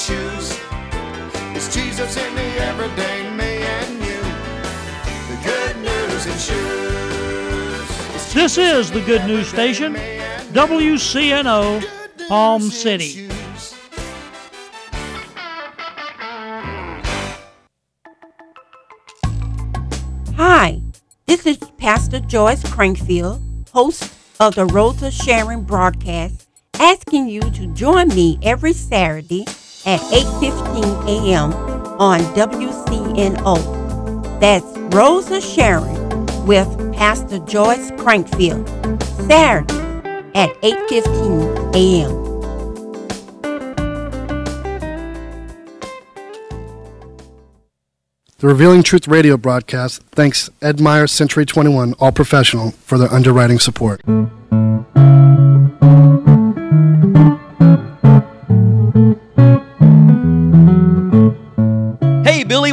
shoes. It's Jesus in the everyday me and you. The good news in shoes. This is the Good News Station, WCNO, Palm City. Hi, this is Pastor Joyce Crankfield, host of the Rosa Sharing Broadcast, asking you to join me every Saturday at 8:15 a.m. on WCNO. That's Rosa Sharing with Pastor Joyce Crankfield, Saturday at 8:15 a.m. The Revealing Truth radio broadcast thanks Ed Myers, Century 21 All Professional for their underwriting support. Hey Billy,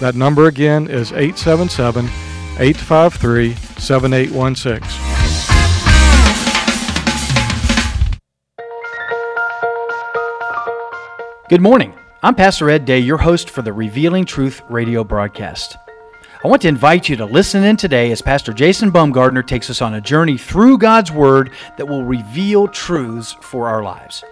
That number again is 877-853-7816. Good morning. I'm Pastor Ed Day, your host for the Revealing Truth radio broadcast. I want to invite you to listen in today as Pastor Jason Baumgartner takes us on a journey through God's Word that will reveal truths for our lives.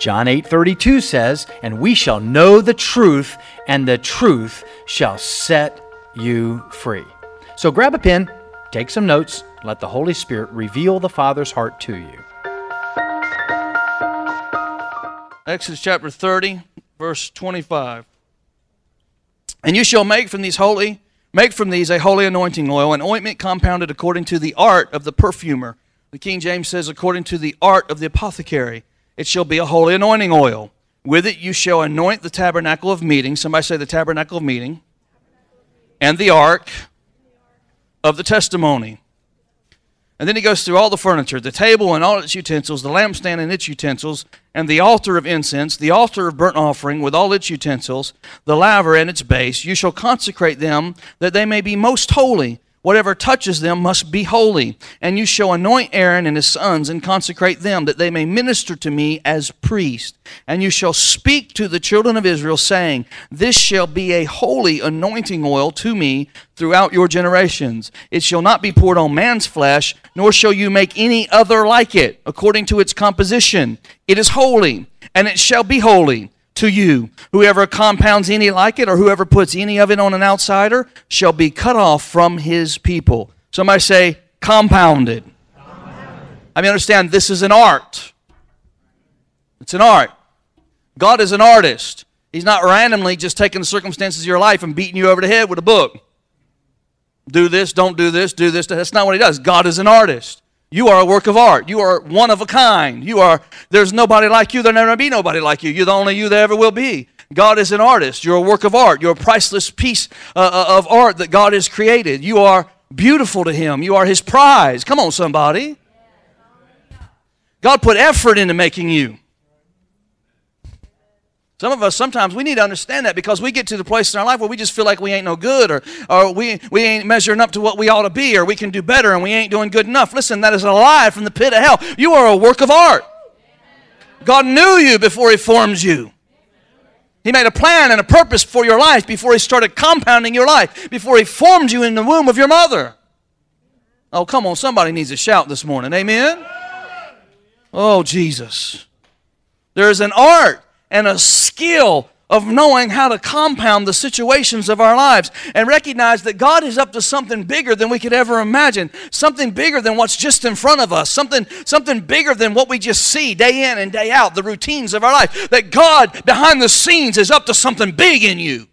John 8:32 says, "And we shall know the truth, and the truth shall set you free." So grab a pen, take some notes, let the Holy Spirit reveal the Father's heart to you. Exodus chapter 30. Verse 25, "And you shall make from these a holy anointing oil, an ointment compounded according to the art of the perfumer." The King James says, "according to the art of the apothecary." It shall be a holy anointing oil. With it you shall anoint the tabernacle of meeting. Somebody say the tabernacle of meeting. And the ark of the testimony. And then he goes through all the furniture, the table and all its utensils, the lampstand and its utensils, and the altar of incense, the altar of burnt offering with all its utensils, the laver and its base. You shall consecrate them that they may be most holy. Whatever touches them must be holy. And you shall anoint Aaron and his sons and consecrate them that they may minister to me as priests. And you shall speak to the children of Israel, saying, This shall be a holy anointing oil to me throughout your generations. It shall not be poured on man's flesh, nor shall you make any other like it according to its composition. It is holy, and it shall be holy to you. Whoever compounds any like it, or whoever puts any of it on an outsider, shall be cut off from his people. Somebody say, compounded. Compounded. I mean, understand, this is an art. It's an art. God is an artist. He's not randomly just taking the circumstances of your life and beating you over the head with a book. Do this, don't do this, do this. That's not what he does. God is an artist. You are a work of art. You are one of a kind. You are, there's nobody like you. There'll never be nobody like you. You're the only you there ever will be. God is an artist. You're a work of art. You're a priceless piece of art that God has created. You are beautiful to him. You are his prize. Come on, somebody. God put effort into making you. Some of us, sometimes we need to understand that, because we get to the place in our life where we just feel like we ain't no good, or we ain't measuring up to what we ought to be, or we can do better and we ain't doing good enough. Listen, that is a lie from the pit of hell. You are a work of art. God knew you before he formed you. He made a plan and a purpose for your life before he started compounding your life, before he formed you in the womb of your mother. Oh, come on, somebody needs a shout this morning. Amen? Oh, Jesus. There is an art and a skill of knowing how to compound the situations of our lives, and recognize that God is up to something bigger than we could ever imagine, something bigger than what's just in front of us, something bigger than what we just see day in and day out, the routines of our life, that God behind the scenes is up to something big in you.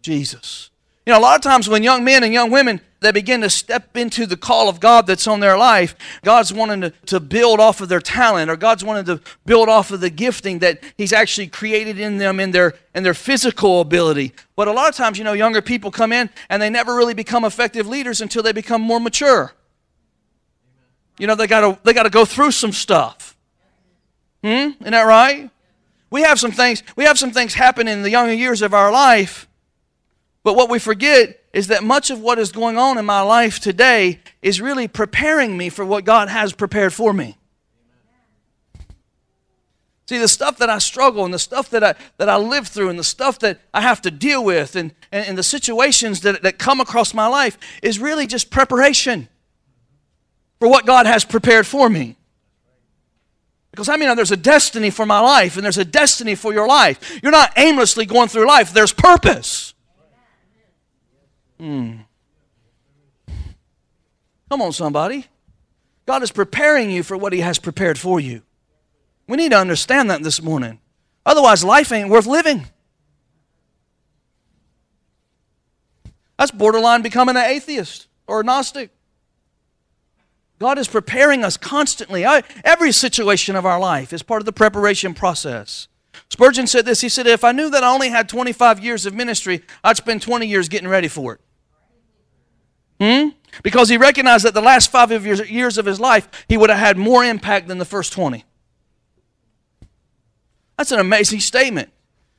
Jesus. You know, a lot of times when young men and young women, they begin to step into the call of God that's on their life, God's wanting to build off of their talent, or God's wanting to build off of the gifting that he's actually created in them in their physical ability. But a lot of times, you know, younger people come in and they never really become effective leaders until they become more mature. You know, they gotta go through some stuff. Isn't that right? We have some things happen in the younger years of our life. But what we forget is that much of what is going on in my life today is really preparing me for what God has prepared for me. See, the stuff that I struggle, and the stuff that I live through, and the stuff that I have to deal with, and the situations that come across my life is really just preparation for what God has prepared for me. Because I mean, there's a destiny for my life, and there's a destiny for your life. You're not aimlessly going through life. There's purpose. Come on, somebody. God is preparing you for what he has prepared for you. We need to understand that this morning. Otherwise, life ain't worth living. That's borderline becoming an atheist or a Gnostic. God is preparing us constantly. Every situation of our life is part of the preparation process. Spurgeon said this. He said, if I knew that I only had 25 years of ministry, I'd spend 20 years getting ready for it. Because he recognized that the last 5 years of his life, he would have had more impact than the first 20. That's an amazing statement.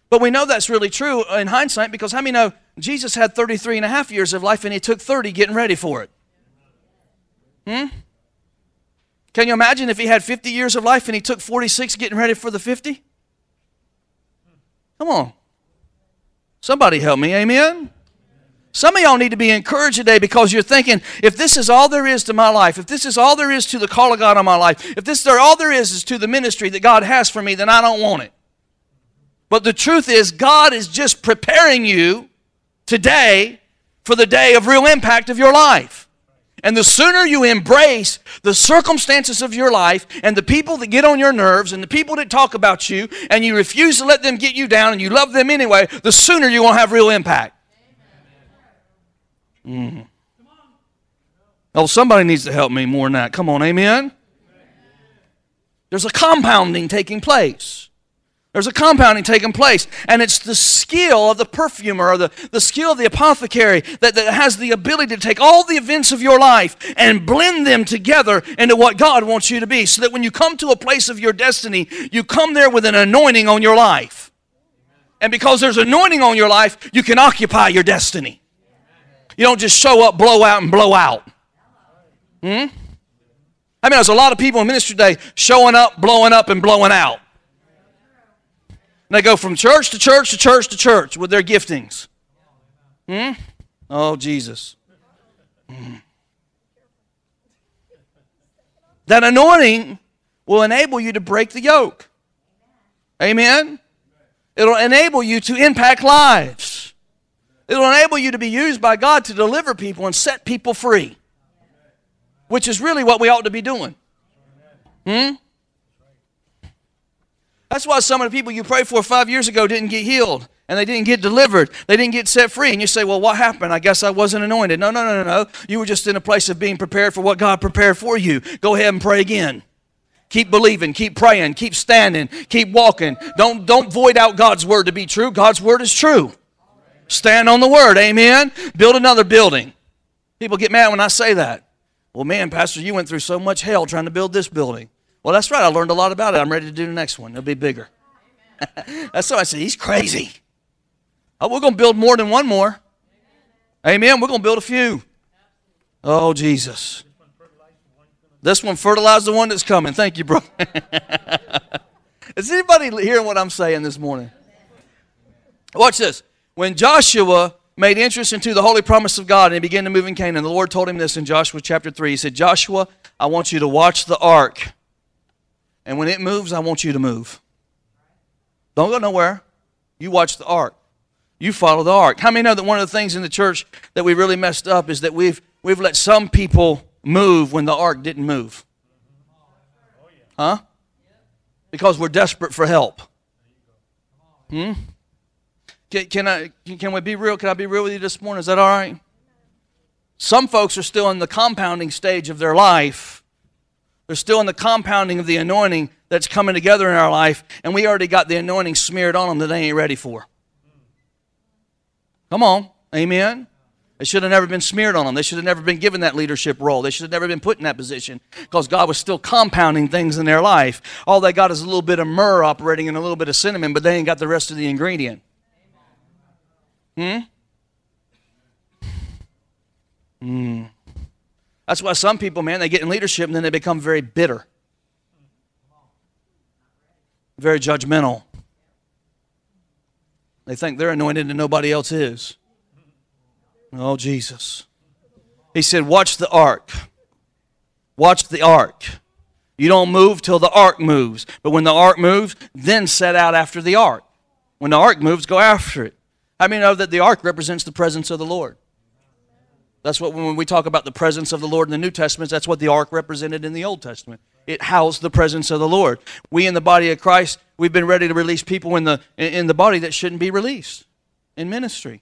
But we know that's really true in hindsight, because how many know Jesus had 33 and a half years of life, and he took 30 getting ready for it? Can you imagine if he had 50 years of life and he took 46 getting ready for the 50? Come on. Somebody help me. Amen? Some of y'all need to be encouraged today, because you're thinking, if this is all there is to my life, if this is all there is to the call of God on my life, if this is all there is to the ministry that God has for me, then I don't want it. But the truth is, God is just preparing you today for the day of real impact of your life. And the sooner you embrace the circumstances of your life, and the people that get on your nerves, and the people that talk about you, and you refuse to let them get you down, and you love them anyway, the sooner you're going to have real impact. Oh, somebody needs to help me more than that. Come on, amen? There's a compounding taking place. There's a compounding taking place, and it's the skill of the perfumer, or the skill of the apothecary that has the ability to take all the events of your life and blend them together into what God wants you to be, so that when you come to a place of your destiny, you come there with an anointing on your life. And because there's anointing on your life, you can occupy your destiny. You don't just show up, blow out, and blow out. I mean, there's a lot of people in ministry today showing up, blowing up, and blowing out. And they go from church to church to church to church with their giftings. Oh, Jesus. That anointing will enable you to break the yoke. Amen? It'll enable you to impact lives. It'll enable you to be used by God to deliver people and set people free, which is really what we ought to be doing. That's why some of the people you prayed for 5 years ago didn't get healed, and they didn't get delivered. They didn't get set free. And you say, well, what happened? I guess I wasn't anointed. No, no, no, no, no. You were just in a place of being prepared for what God prepared for you. Go ahead and pray again. Keep believing, keep praying, keep standing, keep walking. Don't void out God's word to be true. God's word is true. Stand on the word, amen? Build another building. People get mad when I say that. Well, man, Pastor, you went through so much hell trying to build this building. Well, that's right. I learned a lot about it. I'm ready to do the next one. It'll be bigger. That's why I said, he's crazy. Oh, we're going to build more than one more. Amen. We're going to build a few. Oh, Jesus. This one fertilized the one that's coming. Thank you, bro. Is anybody hearing what I'm saying this morning? Watch this. When Joshua made entrance into the holy promise of God and he began to move in Canaan, the Lord told him this in Joshua chapter 3. He said, Joshua, I want you to watch the ark. And when it moves, I want you to move. Don't go nowhere. You watch the ark. You follow the ark. How many know that one of the things in the church that we really messed up is that we've let some people move when the ark didn't move? Huh? Because we're desperate for help. Can we be real? Can I be real with you this morning? Is that all right? Some folks are still in the compounding stage of their life. They're still in the compounding of the anointing that's coming together in our life, and we already got the anointing smeared on them that they ain't ready for. Come on. Amen. They should have never been smeared on them. They should have never been given that leadership role. They should have never been put in that position because God was still compounding things in their life. All they got is a little bit of myrrh operating and a little bit of cinnamon, but they ain't got the rest of the ingredient. That's why some people, man, they get in leadership and then they become very bitter, very judgmental. They think they're anointed and nobody else is. Oh, Jesus. He said, watch the ark. Watch the ark. You don't move till the ark moves. But when the ark moves, then set out after the ark. When the ark moves, go after it. How many know that the ark represents the presence of the Lord? That's what when we talk about the presence of the Lord in the New Testament, that's what the ark represented in the Old Testament. It housed the presence of the Lord. We in the body of Christ, we've been ready to release people in the body that shouldn't be released in ministry.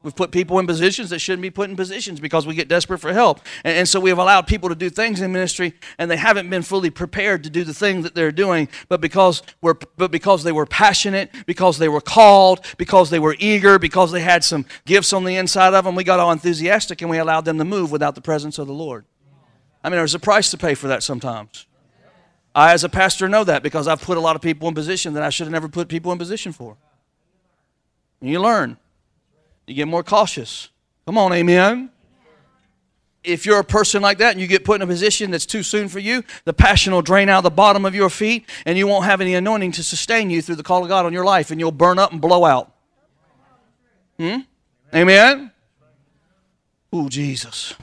We've put people in positions that shouldn't be put in positions because we get desperate for help. And so we have allowed people to do things in ministry, and they haven't been fully prepared to do the thing that they're doing. But because they were passionate, because they were called, because they were eager, because they had some gifts on the inside of them, we got all enthusiastic and we allowed them to move without the presence of the Lord. I mean, there's a price to pay for that sometimes. I, as a pastor, know that because I've put a lot of people in position that I should have never put people in position for. And you learn. You get more cautious. Come on, amen. If you're a person like that and you get put in a position that's too soon for you, the passion will drain out the bottom of your feet and you won't have any anointing to sustain you through the call of God on your life, and you'll burn up and blow out. Amen? Ooh, Jesus.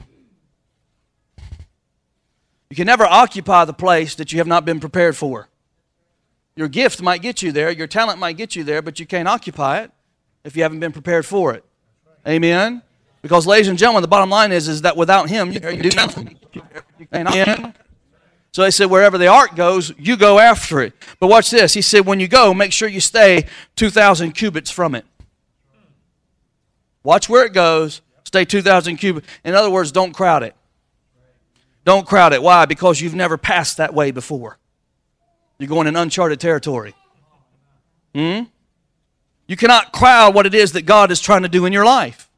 You can never occupy the place that you have not been prepared for. Your gift might get you there, your talent might get you there, but you can't occupy it if you haven't been prepared for it. Amen? Because, ladies and gentlemen, the bottom line is that without him, you do nothing. Amen? So they said, wherever the ark goes, you go after it. But watch this. He said, when you go, make sure you stay 2,000 cubits from it. Watch where it goes. Stay 2,000 cubits. In other words, don't crowd it. Don't crowd it. Why? Because you've never passed that way before. You're going in uncharted territory. You cannot crowd what it is that God is trying to do in your life.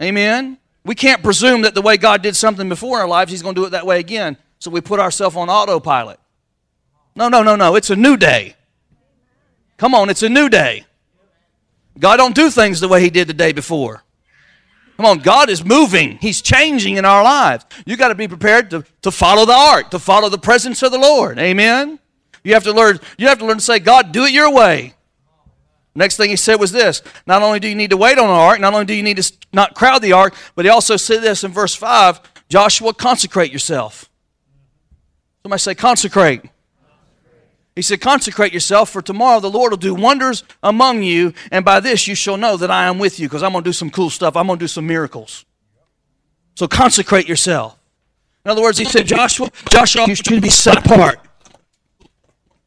Amen? We can't presume that the way God did something before in our lives, he's going to do it that way again. So we put ourselves on autopilot. No, no, no, no. It's a new day. Come on, it's a new day. God don't do things the way he did the day before. Come on, God is moving. He's changing in our lives. You've got to be prepared to follow the ark, to follow the presence of the Lord. Amen? You have to learn to say, God, do it your way. Next thing he said was this. Not only do you need to wait on the ark, not only do you need to not crowd the ark, but he also said this in verse 5, Joshua, consecrate yourself. Somebody say consecrate. He said, consecrate yourself, for tomorrow the Lord will do wonders among you, and by this you shall know that I am with you, because I'm going to do some cool stuff. I'm going to do some miracles. So consecrate yourself. In other words, he said, Joshua, you should be set apart.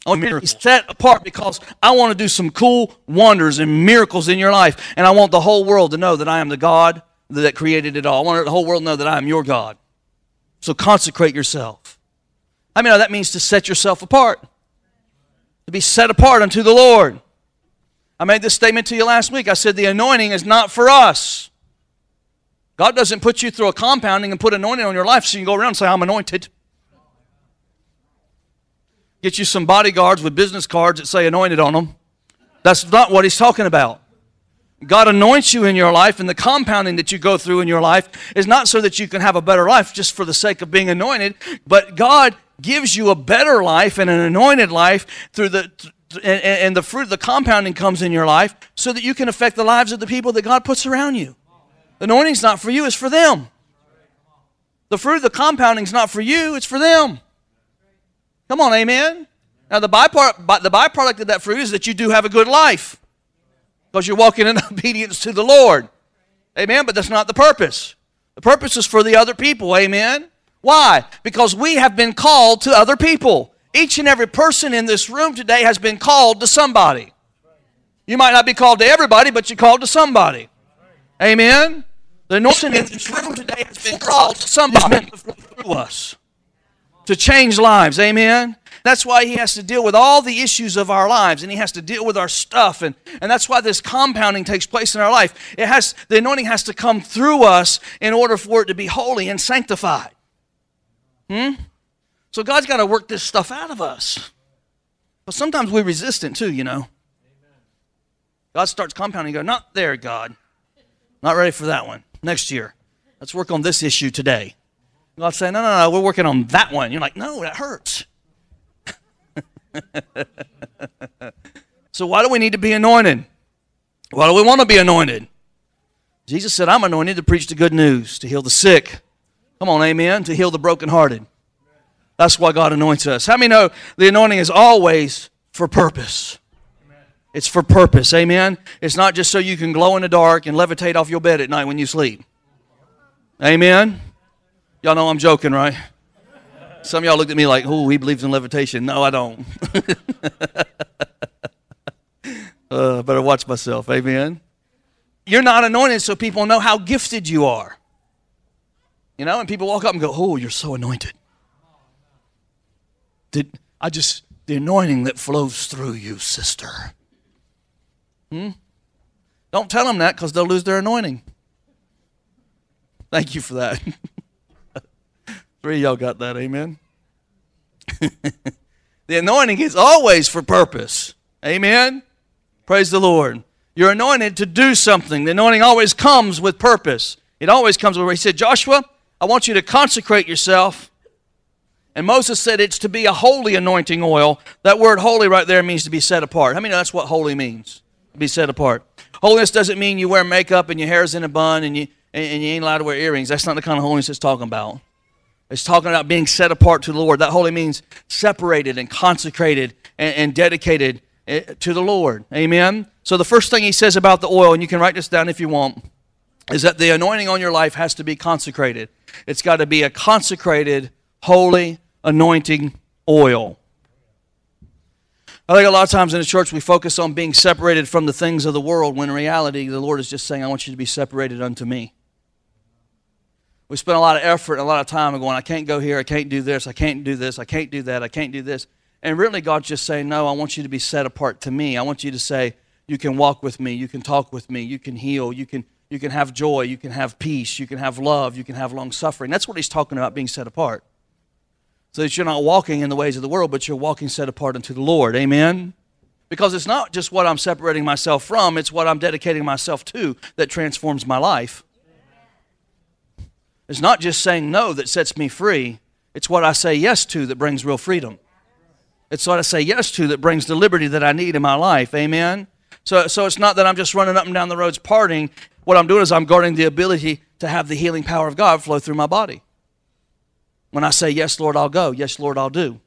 Oh, be set apart because I want to do some cool wonders and miracles in your life, and I want the whole world to know that I am the God that created it all. I want the whole world to know that I am your God. So consecrate yourself. I mean, that means to set yourself apart. To be set apart unto the Lord. I made this statement to you last week. I said the anointing is not for us. God doesn't put you through a compounding and put anointing on your life so you can go around and say, I'm anointed. Get you some bodyguards with business cards that say anointed on them. That's not what he's talking about. God anoints you in your life, and the compounding that you go through in your life is not so that you can have a better life just for the sake of being anointed, but God gives you a better life and an anointed life through and the fruit of the compounding comes in your life so that you can affect the lives of the people that God puts around you. The anointing's not for you, it's for them. The fruit of the compounding's not for you, it's for them. Come on, amen? Now the byproduct of that fruit is that you do have a good life because you're walking in obedience to the Lord. Amen? But that's not the purpose. The purpose is for the other people, amen? Why? Because we have been called to other people. Each and every person in this room today has been called to somebody. You might not be called to everybody, but you're called to somebody. Amen? The anointing in this room today has been called to somebody through us to change lives. Amen? That's why he has to deal with all the issues of our lives, and he has to deal with our stuff, and that's why this compounding takes place in our life. The anointing has to come through us in order for it to be holy and sanctified. So God's got to work this stuff out of us. But sometimes we're resistant too, you know. God starts compounding. You go, not there, God. Not ready for that one. Next year. Let's work on this issue today. God's saying, no, we're working on that one. You're like, no, that hurts. So why do we need to be anointed? Why do we want to be anointed? Jesus said, I'm anointed to preach the good news, to heal the sick. Come on, amen, to heal the brokenhearted. That's why God anoints us. How many know the anointing is always for purpose? It's for purpose, amen? It's not just so you can glow in the dark and levitate off your bed at night when you sleep. Amen? Y'all know I'm joking, right? Some of y'all looked at me like, oh, he believes in levitation. No, I don't. Better watch myself, amen? You're not anointed so people know how gifted you are. You know, and people walk up and go, oh, you're so anointed. The anointing that flows through you, sister. Don't tell them that because they'll lose their anointing. Thank you for that. 3 of y'all got that, amen? The anointing is always for purpose, amen? Praise the Lord. You're anointed to do something. The anointing always comes with purpose. It always comes with where he said, Joshua, I want you to consecrate yourself. And Moses said it's to be a holy anointing oil. That word holy right there means to be set apart. How many know that's what holy means? To be set apart. Holiness doesn't mean you wear makeup and your hair's in a bun and you ain't allowed to wear earrings. That's not the kind of holiness it's talking about. It's talking about being set apart to the Lord. That holy means separated and consecrated and dedicated to the Lord. Amen? So the first thing he says about the oil, and you can write this down if you want, is that the anointing on your life has to be consecrated. It's got to be a consecrated, holy anointing oil. I think a lot of times in the church we focus on being separated from the things of the world when in reality the Lord is just saying, I want you to be separated unto me. We spend a lot of effort and a lot of time going, I can't go here, I can't do this, I can't do this, I can't do that, I can't do this. And really God's just saying, no, I want you to be set apart to me. I want you to say, you can walk with me, you can talk with me, you can heal, you can have joy, you can have peace, you can have love, you can have long suffering. That's what he's talking about, being set apart. So that you're not walking in the ways of the world, but you're walking set apart unto the Lord. Amen? Because it's not just what I'm separating myself from, it's what I'm dedicating myself to that transforms my life. It's not just saying no that sets me free. It's what I say yes to that brings real freedom. It's what I say yes to that brings the liberty that I need in my life. Amen? So it's not that I'm just running up and down the roads partying. What I'm doing is I'm guarding the ability to have the healing power of God flow through my body. When I say, yes, Lord, I'll go. Yes, Lord, I'll do.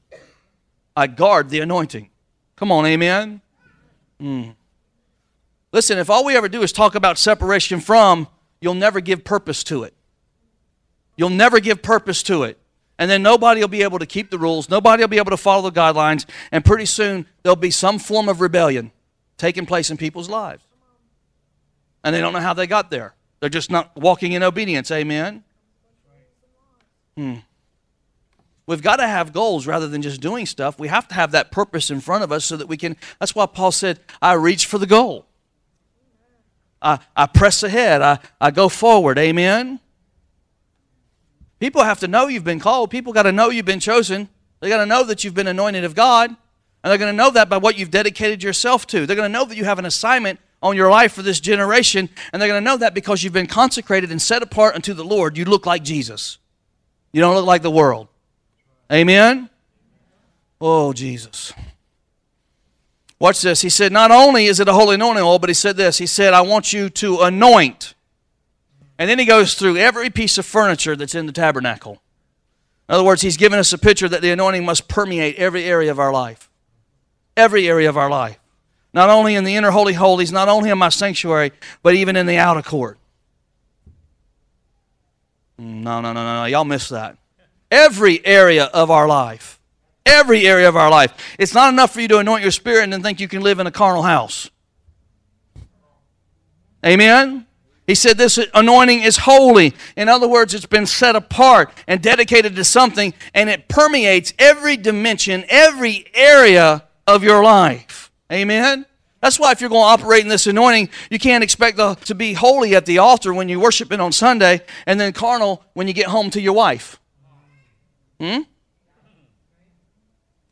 I guard the anointing. Come on, amen? Listen, if all we ever do is talk about separation from, you'll never give purpose to it. You'll never give purpose to it. And then nobody will be able to keep the rules. Nobody will be able to follow the guidelines. And pretty soon, there'll be some form of rebellion taking place in people's lives. And they don't know how they got there. They're just not walking in obedience. Amen? We've got to have goals rather than just doing stuff. We have to have that purpose in front of us so that we can. That's why Paul said, I reach for the goal. I press ahead. I go forward. Amen? People have to know you've been called. People got to know you've been chosen. They got to know that you've been anointed of God. And they're going to know that by what you've dedicated yourself to. They're going to know that you have an assignment on your life for this generation. And they're going to know that because you've been consecrated and set apart unto the Lord. You look like Jesus. You don't look like the world. Amen? Oh, Jesus. Watch this. He said, not only is it a holy anointing oil, but he said this. He said, I want you to anoint. And then he goes through every piece of furniture that's in the tabernacle. In other words, he's given us a picture that the anointing must permeate every area of our life. Every area of our life. Not only in the inner holy holies, not only in my sanctuary, but even in the outer court. No. Y'all missed that. Every area of our life. Every area of our life. It's not enough for you to anoint your spirit and then think you can live in a carnal house. Amen? He said this anointing is holy. In other words, it's been set apart and dedicated to something, and it permeates every dimension, every area of your life. Amen? That's why if you're going to operate in this anointing, you can't expect to be holy at the altar when you're worshiping on Sunday and then carnal when you get home to your wife.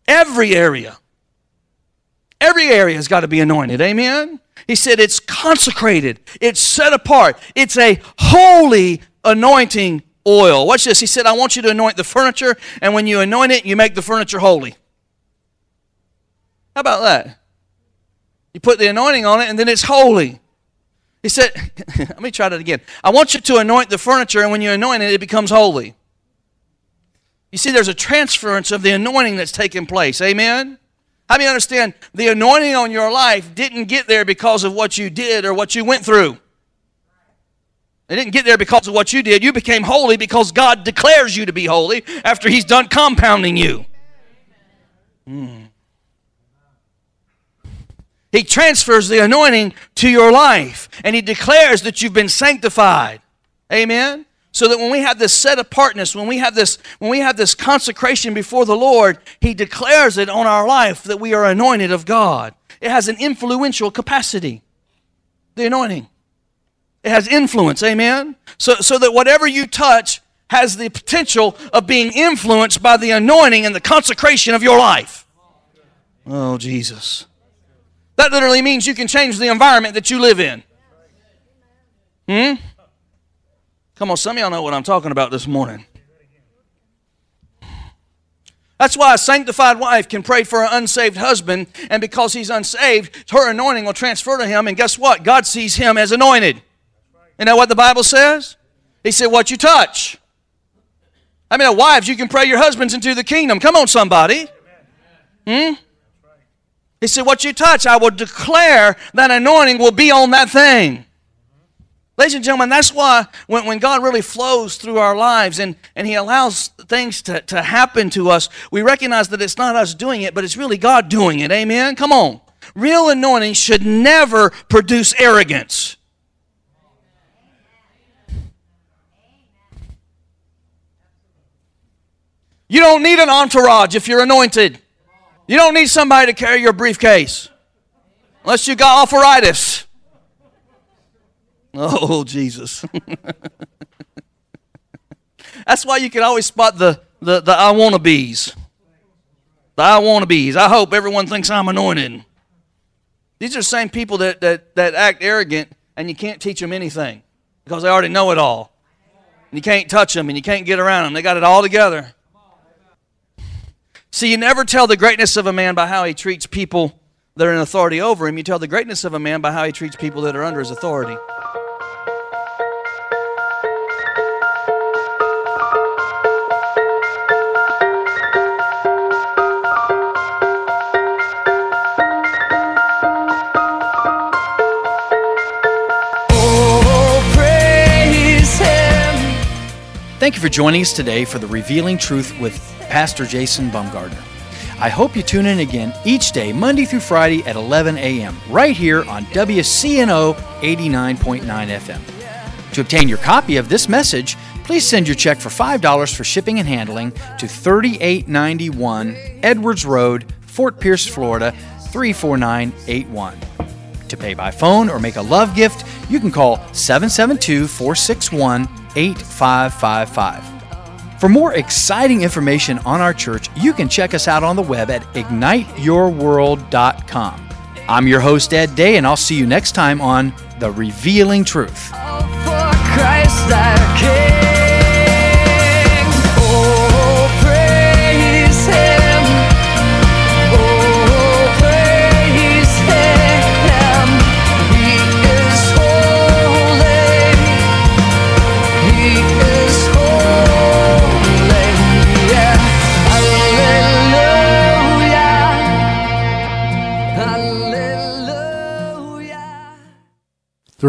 Every area. Every area has got to be anointed. Amen? He said it's consecrated. It's set apart. It's a holy anointing oil. Watch this. He said, I want you to anoint the furniture, and when you anoint it, you make the furniture holy. How about that? You put the anointing on it, and then it's holy. He said, let me try that again. I want you to anoint the furniture, and when you anoint it, it becomes holy. You see, there's a transference of the anointing that's taking place. Amen? How many understand the anointing on your life didn't get there because of what you did or what you went through? It didn't get there because of what you did. You became holy because God declares you to be holy after he's done compounding you. He transfers the anointing to your life, and he declares that you've been sanctified. Amen? So that when we have this set apartness, when we have this consecration before the Lord, he declares it on our life that we are anointed of God. It has an influential capacity. The anointing. It has influence, amen? So that whatever you touch has the potential of being influenced by the anointing and the consecration of your life. Oh, Jesus. That literally means you can change the environment that you live in. Come on, some of y'all know what I'm talking about this morning. That's why a sanctified wife can pray for an unsaved husband, and because he's unsaved, her anointing will transfer to him, and guess what? God sees him as anointed. You know what the Bible says? He said, what you touch. I mean, wives, you can pray your husbands into the kingdom. Come on, somebody. He said, what you touch, I will declare that anointing will be on that thing. Ladies and gentlemen, that's why when God really flows through our lives and he allows things to happen to us, we recognize that it's not us doing it, but it's really God doing it. Amen? Come on. Real anointing should never produce arrogance. You don't need an entourage if you're anointed. You don't need somebody to carry your briefcase unless you got arthritis. Oh, Jesus. That's why you can always spot the I wanna bees. The I wanna bees. I hope everyone thinks I'm anointed. These are the same people that act arrogant, and you can't teach them anything because they already know it all. And you can't touch them, and you can't get around them. They got it all together. See, you never tell the greatness of a man by how he treats people that are in authority over him. You tell the greatness of a man by how he treats people that are under his authority. Thank you for joining us today for the Revealing Truth with Pastor Jason Baumgartner. I hope you tune in again each day, Monday through Friday at 11 a.m. right here on WCNO 89.9 FM. To obtain your copy of this message, please send your check for $5 for shipping and handling to 3891 Edwards Road, Fort Pierce, Florida, 34981. To pay by phone or make a love gift, you can call 772-461-8555. For more exciting information on our church, you can check us out on the web at igniteyourworld.com. I'm your host, Ed Day, and I'll see you next time on The Revealing Truth. All for Christ our King. The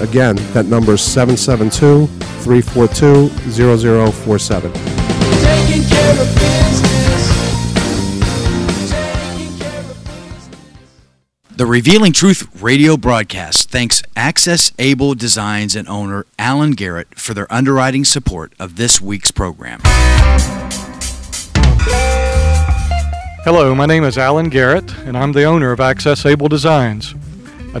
Again, that number is 772-342-0047. Taking care of business. Taking care of business. The Revealing Truth radio broadcast thanks Access Able Designs and owner Alan Garrett for their underwriting support of this week's program. Hello, my name is Alan Garrett, and I'm the owner of Access Able Designs. A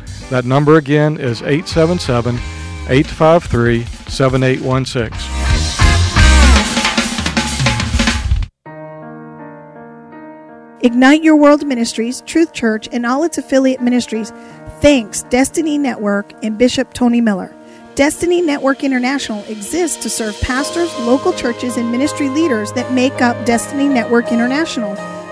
That number again is 877-853-7816. Ignite Your World Ministries, Truth Church, and all its affiliate ministries thanks Destiny Network and Bishop Tony Miller. Destiny Network International exists to serve pastors, local churches, and ministry leaders that make up Destiny Network International.